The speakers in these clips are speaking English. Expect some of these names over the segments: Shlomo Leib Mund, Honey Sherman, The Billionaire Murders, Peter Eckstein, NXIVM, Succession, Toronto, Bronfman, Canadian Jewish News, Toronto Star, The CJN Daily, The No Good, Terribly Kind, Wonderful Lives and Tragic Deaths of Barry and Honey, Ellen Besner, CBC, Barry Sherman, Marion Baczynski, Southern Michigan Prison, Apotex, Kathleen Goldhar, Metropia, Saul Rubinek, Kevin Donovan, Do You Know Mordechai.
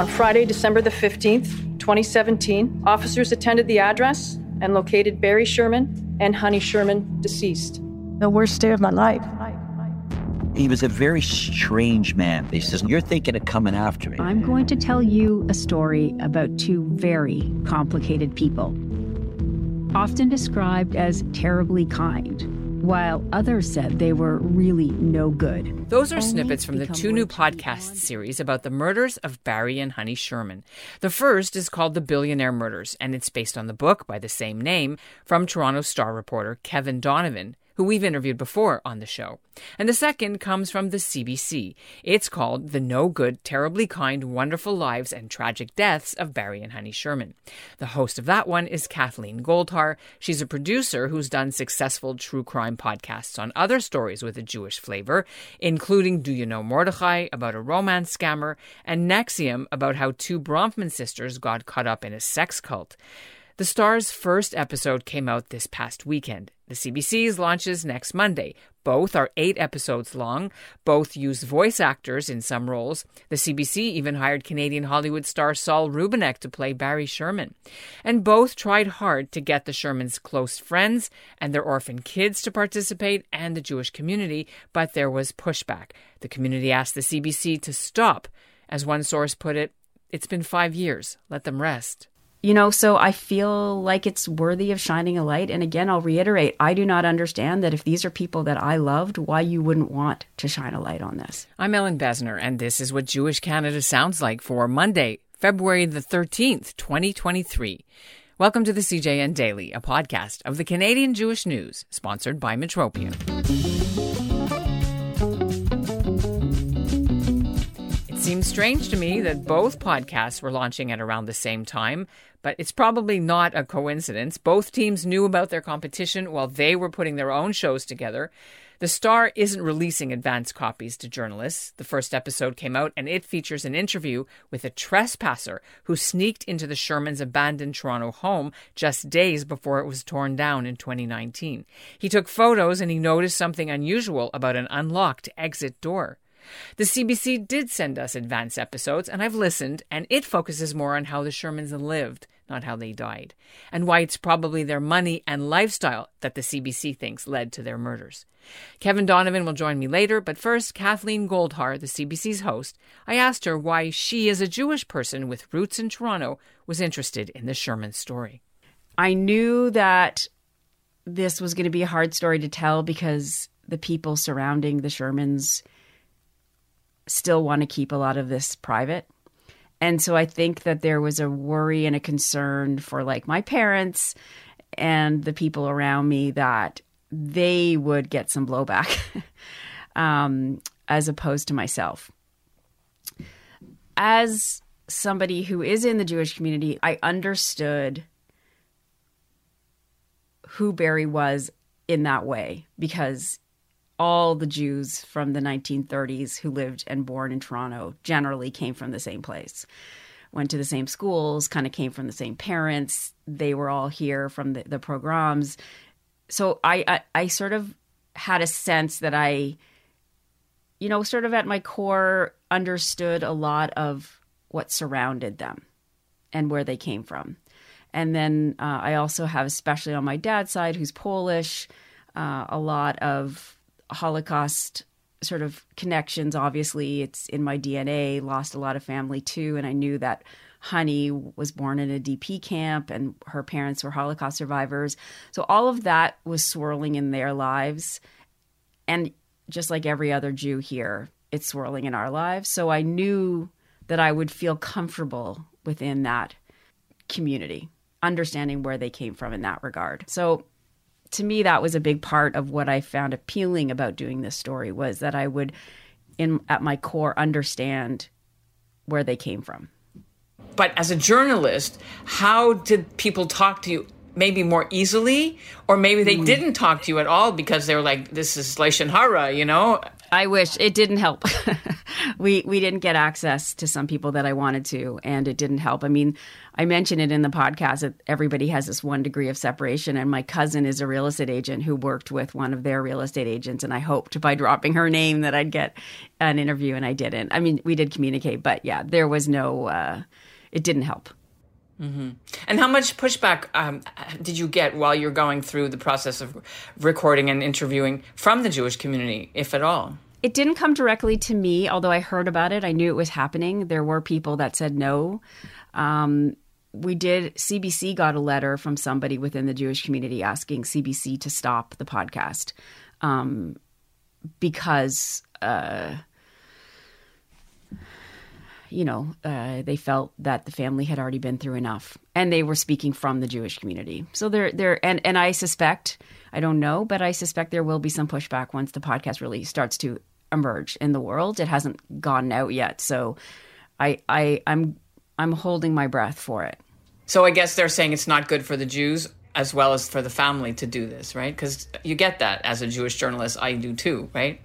On Friday, December the 15th, 2017, officers attended the address and located Barry Sherman and Honey Sherman deceased. The worst day of my life. He was a very strange man. He says, you're thinking of coming after me. I'm going to tell you a story about two very complicated people, often described as terribly kind, while others said they were really no good. Those are snippets from the two new podcast series about the murders of Barry and Honey Sherman. The first is called The Billionaire Murders, and it's based on the book by the same name from Toronto Star reporter Kevin Donovan, who we've interviewed before on the show. And the second comes from the CBC. It's called The No Good, Terribly Kind, Wonderful Lives and Tragic Deaths of Barry and Honey Sherman. The host of that one is Kathleen Goldhar. She's a producer who's done successful true crime podcasts on other stories with a Jewish flavor, including Do You Know Mordechai, about a romance scammer, and NXIVM, about how two Bronfman sisters got caught up in a sex cult. The Star's first episode came out this past weekend. The CBC's launches next Monday. Both are 8 episodes long. Both use voice actors in some roles. The CBC even hired Canadian Hollywood star Saul Rubinek to play Barry Sherman. And both tried hard to get the Shermans' close friends and their orphan kids to participate and the Jewish community, but there was pushback. The community asked the CBC to stop. As one source put it, it's been 5 years. Let them rest. You know, so I feel like it's worthy of shining a light. And again, I'll reiterate, I do not understand that if these are people that I loved, why you wouldn't want to shine a light on this. I'm Ellen Besner, and this is what Jewish Canada sounds like for Monday, February the 13th, 2023. Welcome to the CJN Daily, a podcast of the Canadian Jewish News, sponsored by Metropia. It seems strange to me that both podcasts were launching at around the same time, but it's probably not a coincidence. Both teams knew about their competition while they were putting their own shows together. The Star isn't releasing advance copies to journalists. The first episode came out and it features an interview with a trespasser who sneaked into the Shermans' abandoned Toronto home just days before it was torn down in 2019. He took photos and he noticed something unusual about an unlocked exit door. The CBC did send us advance episodes, and I've listened, and it focuses more on how the Shermans lived, not how they died, and why it's probably their money and lifestyle that the CBC thinks led to their murders. Kevin Donovan will join me later, but first, Kathleen Goldhar, the CBC's host, I asked her why she, as a Jewish person with roots in Toronto, was interested in the Sherman story. I knew that this was going to be a hard story to tell because the people surrounding the Shermans still want to keep a lot of this private. And so I think that there was a worry and a concern for like my parents and the people around me that they would get some blowback as opposed to myself. As somebody who is in the Jewish community, I understood who Barry was in that way because all the Jews from the 1930s who lived and born in Toronto generally came from the same place, went to the same schools, kind of came from the same parents. They were all here from the pogroms. So I sort of had a sense that I, you know, sort of at my core understood a lot of what surrounded them and where they came from. And then I also have, especially on my dad's side, who's Polish, a lot of Holocaust sort of connections. Obviously, it's in my DNA, lost a lot of family too. And I knew that Honey was born in a DP camp and her parents were Holocaust survivors. So all of that was swirling in their lives. And just like every other Jew here, it's swirling in our lives. So I knew that I would feel comfortable within that community, understanding where they came from in that regard. So to me, that was a big part of what I found appealing about doing this story was that I would, at my core, understand where they came from. But as a journalist, how did people talk to you? Maybe more easily, or maybe they didn't talk to you at all because they were like, this is Leishon Hara, you know? I wish. It didn't help. We didn't get access to some people that I wanted to, and it didn't help. I mean, I mentioned it in the podcast that everybody has this one degree of separation, and my cousin is a real estate agent who worked with one of their real estate agents, and I hoped by dropping her name that I'd get an interview, and I didn't. I mean, we did communicate, but yeah, there was no it didn't help. Mm-hmm. And how much pushback did you get while you're going through the process of recording and interviewing from the Jewish community, if at all? It didn't come directly to me, although I heard about it. I knew it was happening. There were people that said no. CBC got a letter from somebody within the Jewish community asking CBC to stop the podcast because... they felt that the family had already been through enough, and they were speaking from the Jewish community. So and I suspect, I don't know, but I suspect there will be some pushback once the podcast really starts to emerge in the world. It hasn't gone out yet. So I'm holding my breath for it. So I guess they're saying it's not good for the Jews as well as for the family to do this, right? Because you get that as a Jewish journalist. I do too, right?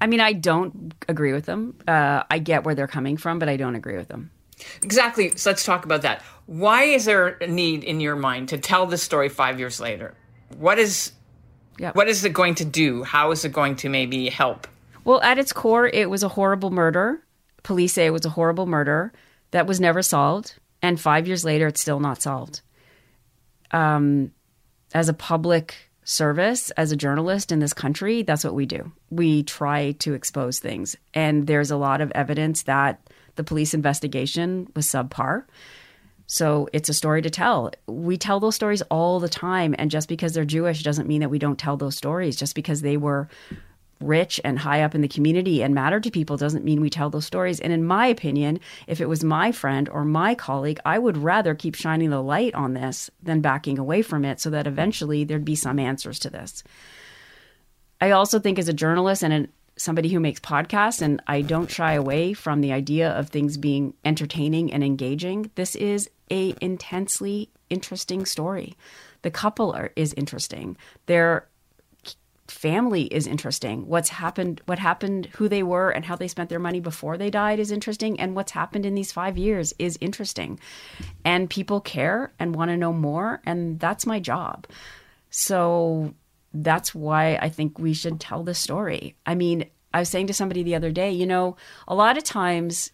I mean, I don't agree with them. I get where they're coming from, but I don't agree with them. Exactly. So let's talk about that. Why is there a need in your mind to tell this story 5 years later? What is it going to do? How is it going to maybe help? Well, at its core, it was a horrible murder. Police say it was a horrible murder that was never solved. And 5 years later, it's still not solved. As a public service, as a journalist in this country, that's what we do. We try to expose things. And there's a lot of evidence that the police investigation was subpar. So it's a story to tell. We tell those stories all the time. And just because they're Jewish doesn't mean that we don't tell those stories. Just because they were rich and high up in the community and matter to people doesn't mean we tell those stories. And in my opinion, if it was my friend or my colleague, I would rather keep shining the light on this than backing away from it so that eventually there'd be some answers to this. I also think as a journalist and somebody who makes podcasts, and I don't shy away from the idea of things being entertaining and engaging, this is a intensely interesting story. The couple is interesting. They're family is interesting. What happened, who they were and how they spent their money before they died is interesting. And what's happened in these 5 years is interesting. And people care and want to know more. And that's my job. So that's why I think we should tell this story. I mean, I was saying to somebody the other day, a lot of times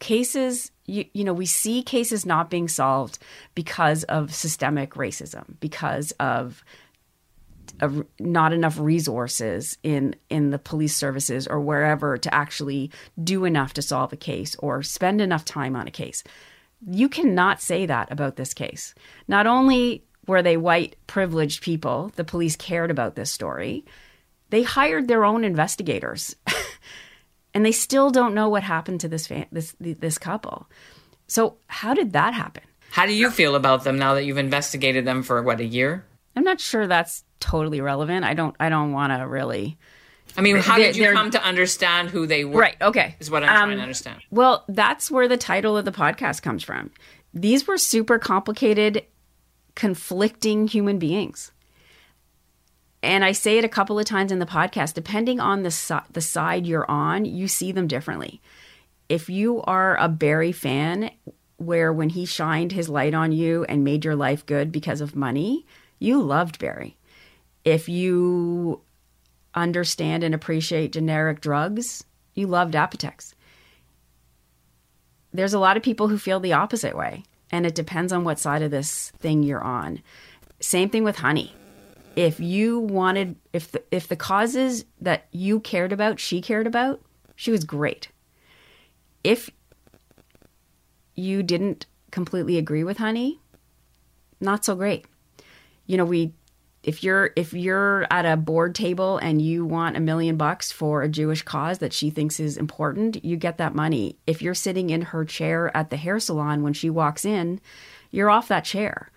cases, we see cases not being solved because of systemic racism, because of not enough resources in the police services or wherever to actually do enough to solve a case or spend enough time on a case. You cannot say that about this case. Not only were they white privileged people, the police cared about this story. They hired their own investigators, and they still don't know what happened to this couple. So how did that happen? How do you feel about them now that you've investigated them for a year? I'm not sure that's totally relevant. I don't want to really... I mean, how did you come to understand who they were? Right, okay. Is what I'm trying to understand. Well, that's where the title of the podcast comes from. These were super complicated, conflicting human beings. And I say it a couple of times in the podcast, depending on the side you're on, you see them differently. If you are a Barry fan, where when he shined his light on you and made your life good because of money... you loved Barry. If you understand and appreciate generic drugs, you loved Apotex. There's a lot of people who feel the opposite way, and it depends on what side of this thing you're on. Same thing with Honey. If you wanted, if the causes that you cared about, she cared about, she was great. If you didn't completely agree with Honey, not so great. If you're at a board table and you want $1 million for a Jewish cause that she thinks is important, you get that money. If you're sitting in her chair at the hair salon when she walks in, you're off that chair.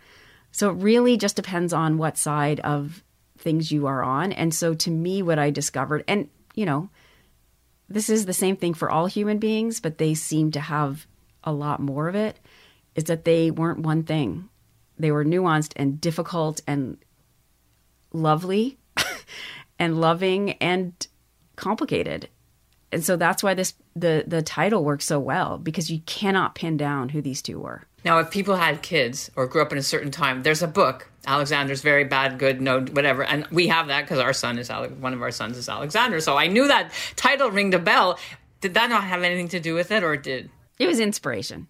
So it really just depends on what side of things you are on. And so to me, what I discovered, and this is the same thing for all human beings, but they seem to have a lot more of it, is that they weren't one thing. They were nuanced and difficult and lovely and loving and complicated. And so that's why the title works so well, because you cannot pin down who these two were. Now, if people had kids or grew up in a certain time, there's a book, Alexander's Very Bad, Good, No, whatever. And we have that because our son is one of our sons is Alexander. So I knew that title ringed a bell. Did that not have anything to do with it, or it did? It was inspiration.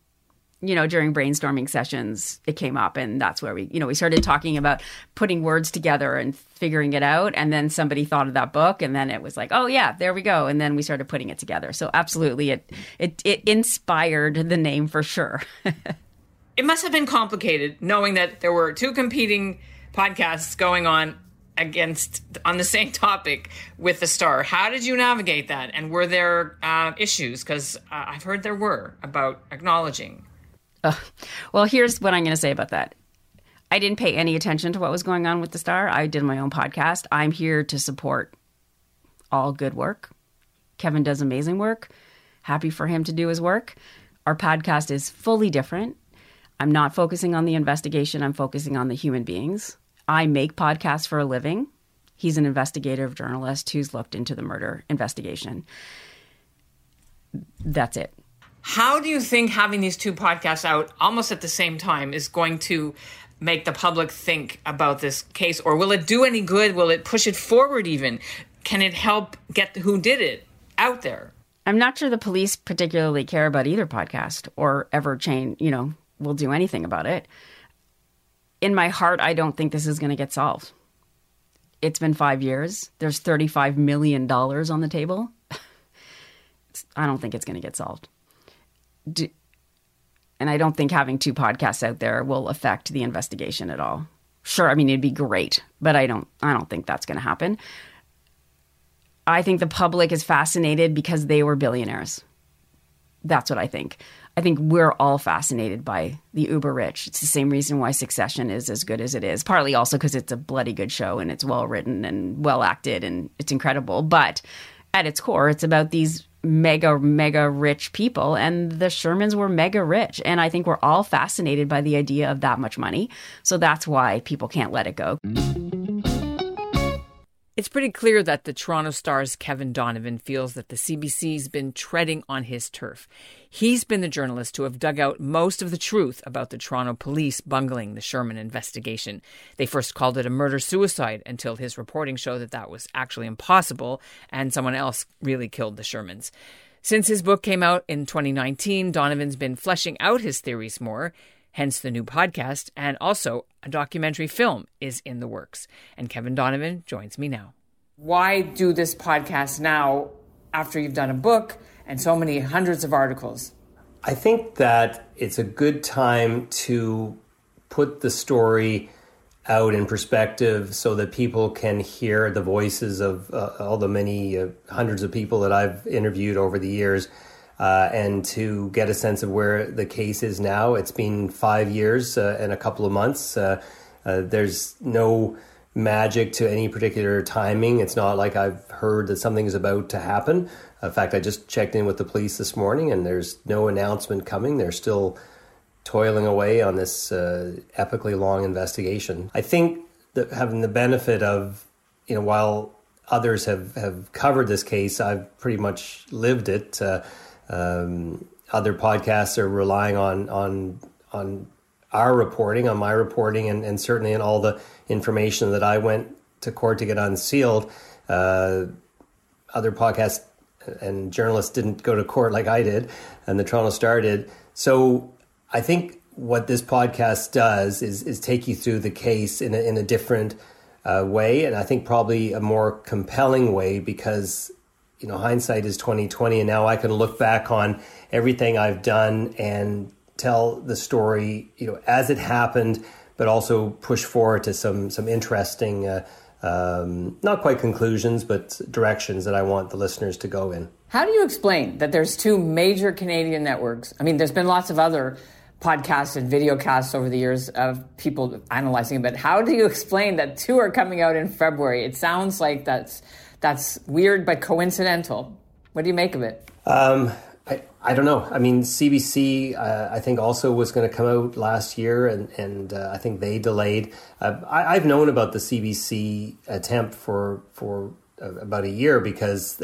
You know, during brainstorming sessions, it came up, and that's where we started talking about putting words together and figuring it out. And then somebody thought of that book, and then it was like, oh yeah, there we go. And then we started putting it together. So absolutely, it inspired the name for sure. It must have been complicated knowing that there were two competing podcasts going on the same topic with the Star. How did you navigate that? And were there issues? Because I've heard there were about acknowledging. Well, here's what I'm going to say about that. I didn't pay any attention to what was going on with the Star. I did my own podcast. I'm here to support all good work. Kevin does amazing work. Happy for him to do his work. Our podcast is fully different. I'm not focusing on the investigation. I'm focusing on the human beings. I make podcasts for a living. He's an investigative journalist who's looked into the murder investigation. That's it. How do you think having these two podcasts out almost at the same time is going to make the public think about this case? Or will it do any good? Will it push it forward even? Can it help get who did it out there? I'm not sure the police particularly care about either podcast or ever will do anything about it. In my heart, I don't think this is going to get solved. It's been 5 years. There's $35 million on the table. I don't think it's going to get solved. And I don't think having two podcasts out there will affect the investigation at all. Sure, I mean, it'd be great, but I don't think that's going to happen. I think the public is fascinated because they were billionaires. That's what I think. I think we're all fascinated by the uber rich. It's the same reason why Succession is as good as it is, partly also because it's a bloody good show and it's well written and well acted and it's incredible. But at its core, it's about these mega, mega rich people, and the Shermans were mega rich. And I think we're all fascinated by the idea of that much money. So that's why people can't let it go. It's pretty clear that the Toronto Star's Kevin Donovan feels that the CBC's been treading on his turf. He's been the journalist to have dug out most of the truth about the Toronto police bungling the Sherman investigation. They first called it a murder-suicide until his reporting showed that was actually impossible and someone else really killed the Shermans. Since his book came out in 2019, Donovan's been fleshing out his theories more, hence the new podcast, and also a documentary film is in the works. And Kevin Donovan joins me now. Why do this podcast now after you've done a book and so many hundreds of articles? I think that it's a good time to put the story out in perspective so that people can hear the voices of all the many hundreds of people that I've interviewed over the years. And to get a sense of where the case is now. It's been 5 years and a couple of months. There's no magic to any particular timing. It's not like I've heard that something is about to happen. In fact, I just checked in with the police this morning, and there's no announcement coming. They're still toiling away on this epically long investigation. I think that having the benefit of, while others have covered this case, I've pretty much lived it. Other podcasts are relying on our reporting, on my reporting, and certainly in all the information that I went to court to get unsealed. Other podcasts and journalists didn't go to court like I did, and the Toronto Star did. So I think what this podcast does is take you through the case in a different way, and I think probably a more compelling way, because hindsight is 20/20, and now I can look back on everything I've done and tell the story, as it happened, but also push forward to some interesting, not quite conclusions, but directions that I want the listeners to go in. How do you explain that there's two major Canadian networks? I mean, there's been lots of other podcasts and videocasts over the years of people analyzing it, but how do you explain that two are coming out in February? It sounds like that's weird, but coincidental. What do you make of it? I don't know. I mean, CBC, I think also was going to come out last year, and I think they delayed. I've known about the CBC attempt for about a year, because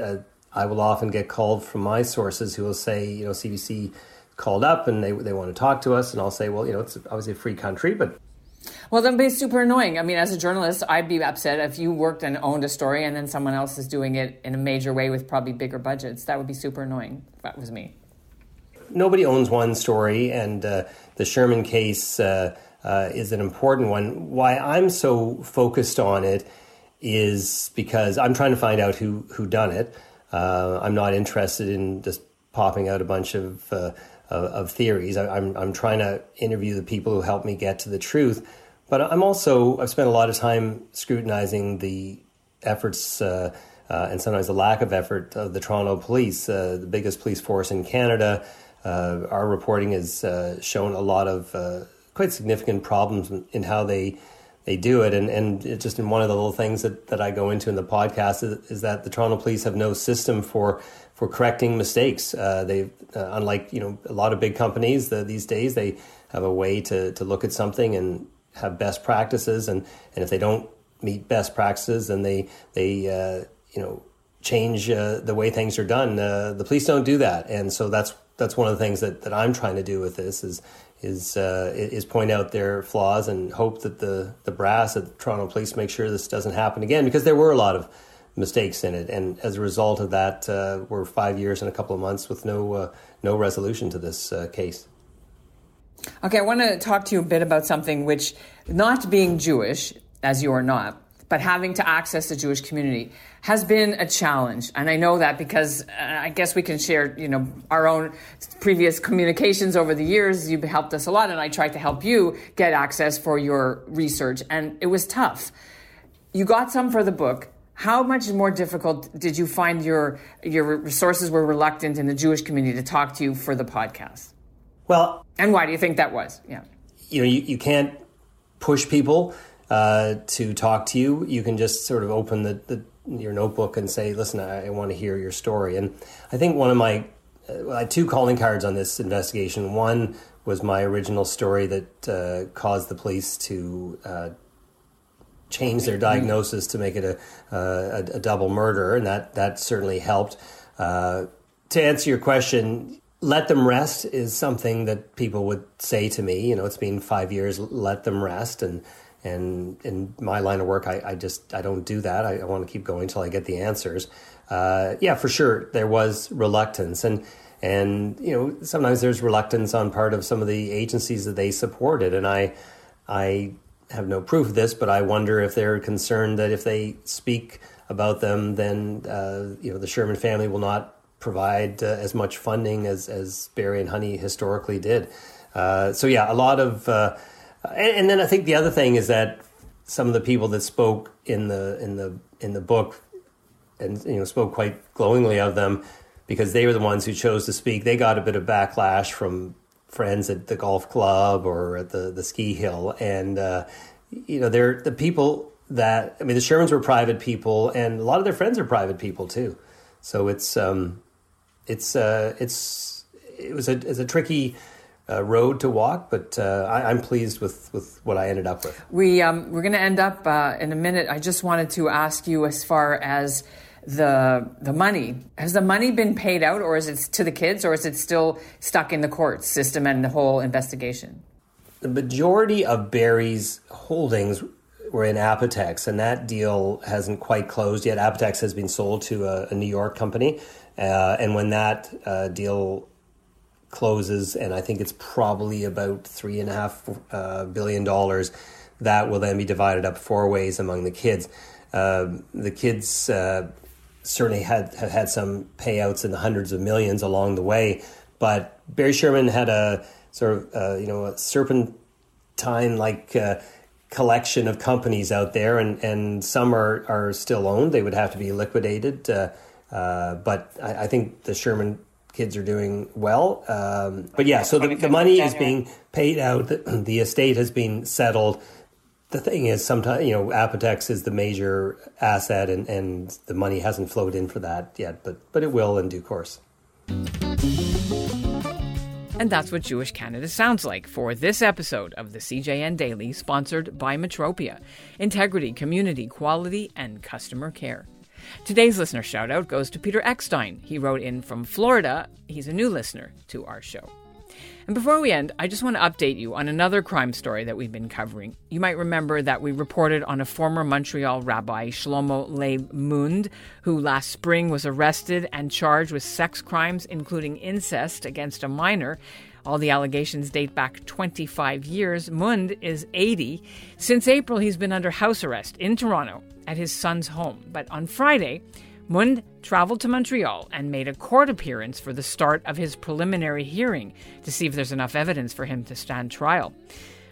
I will often get called from my sources who will say, you know, CBC called up and they want to talk to us. And I'll say, well, you know, it's obviously a free country, but... Well, that'd be super annoying. I mean, as a journalist, I'd be upset if you worked and owned a story and then someone else is doing it in a major way with probably bigger budgets. That would be super annoying if that was me. Nobody owns one story, and the Sherman case is an important one. Why I'm so focused on it is because I'm trying to find out who done it. I'm not interested in just popping out a bunch of theories. I'm trying to interview the people who helped me get to the truth, but I've spent a lot of time scrutinizing the efforts and sometimes the lack of effort of the Toronto police, the biggest police force in Canada. Our reporting has shown a lot of quite significant problems in how they do it, and it just in one of the little things that I go into in the podcast is that the Toronto police have no system for correcting mistakes. They unlike, you know, a lot of big companies these days, they have a way to look at something and have best practices, and if they don't meet best practices, then they change the way things are done. The police don't do that, and so that's one of the things that I'm trying to do with this is point out their flaws and hope that the brass at the Toronto police make sure this doesn't happen again, because there were a lot of mistakes in it, and as a result of that, we're 5 years and a couple of months with no resolution to this case. Okay, I want to talk to you a bit about something which, not being Jewish, as you are not, but having to access the Jewish community has been a challenge. And I know that because I guess we can share, you know, our own previous communications over the years. You've helped us a lot, and I tried to help you get access for your research, and it was tough. You got some for the book. How much more difficult did you find your resources were reluctant in the Jewish community to talk to you for the podcast? Well, and why do you think that was? Yeah, you know, you can't push people to talk to you. You can just sort of open your notebook and say, "Listen, I want to hear your story." And I think one of my I had two calling cards on this investigation. One was my original story that caused the police to change their diagnosis to make it a double murder, and that certainly helped. To answer your question, let them rest is something that people would say to me. You know, it's been 5 years. Let them rest, and in my line of work, I don't do that. I want to keep going until I get the answers. Yeah, for sure, there was reluctance, and you know, sometimes there's reluctance on part of some of the agencies that they supported, and I have no proof of this, but I wonder if they're concerned that if they speak about them, then the Sherman family will not provide as much funding as Barry and Honey historically did. So yeah, a lot of, and then I think the other thing is that some of the people that spoke in the book, and you know, spoke quite glowingly of them because they were the ones who chose to speak. They got a bit of backlash from friends at the golf club or at the ski hill. And, you know, they're the people that, I mean, the Shermans were private people, and a lot of their friends are private people too. So it was a tricky road to walk, but I'm pleased with what I ended up with. We're going to end up in a minute. I just wanted to ask you as far as the money. Has the money been paid out, or is it to the kids, or is it still stuck in the court system and the whole investigation? The majority of Barry's holdings were in Apotex, and that deal hasn't quite closed yet. Apotex has been sold to a New York company, and when that deal closes, and I think it's probably about $3.5 billion, that will then be divided up four ways among the kids. The kids certainly have had some payouts in the hundreds of millions along the way, but Barry Sherman had a sort of a serpentine-like collection of companies out there, and some are still owned. They would have to be liquidated, but I think the Sherman kids are doing well. But yeah, so the money is being paid out. The estate has been settled. The thing is, sometimes, you know, Apotex is the major asset, and the money hasn't flowed in for that yet, but it will in due course. And that's what Jewish Canada sounds like for this episode of the CJN Daily, sponsored by Metropia. Integrity, community, quality, and customer care. Today's listener shout-out goes to Peter Eckstein. He wrote in from Florida. He's a new listener to our show. And before we end, I just want to update you on another crime story that we've been covering. You might remember that we reported on a former Montreal rabbi, Shlomo Leib Mund, who last spring was arrested and charged with sex crimes, including incest against a minor. All the allegations date back 25 years. Mund is 80. Since April, he's been under house arrest in Toronto at his son's home. But on Friday, Mund traveled to Montreal and made a court appearance for the start of his preliminary hearing to see if there's enough evidence for him to stand trial.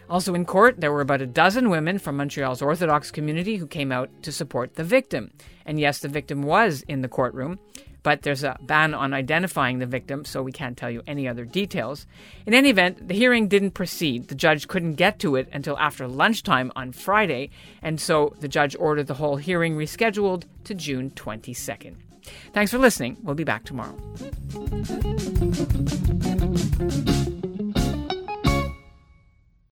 Also in court, there were about a dozen women from Montreal's Orthodox community who came out to support the victim. And yes, the victim was in the courtroom, but there's a ban on identifying the victim, so we can't tell you any other details. In any event, the hearing didn't proceed. The judge couldn't get to it until after lunchtime on Friday, and so the judge ordered the whole hearing rescheduled to June 22nd. Thanks for listening. We'll be back tomorrow.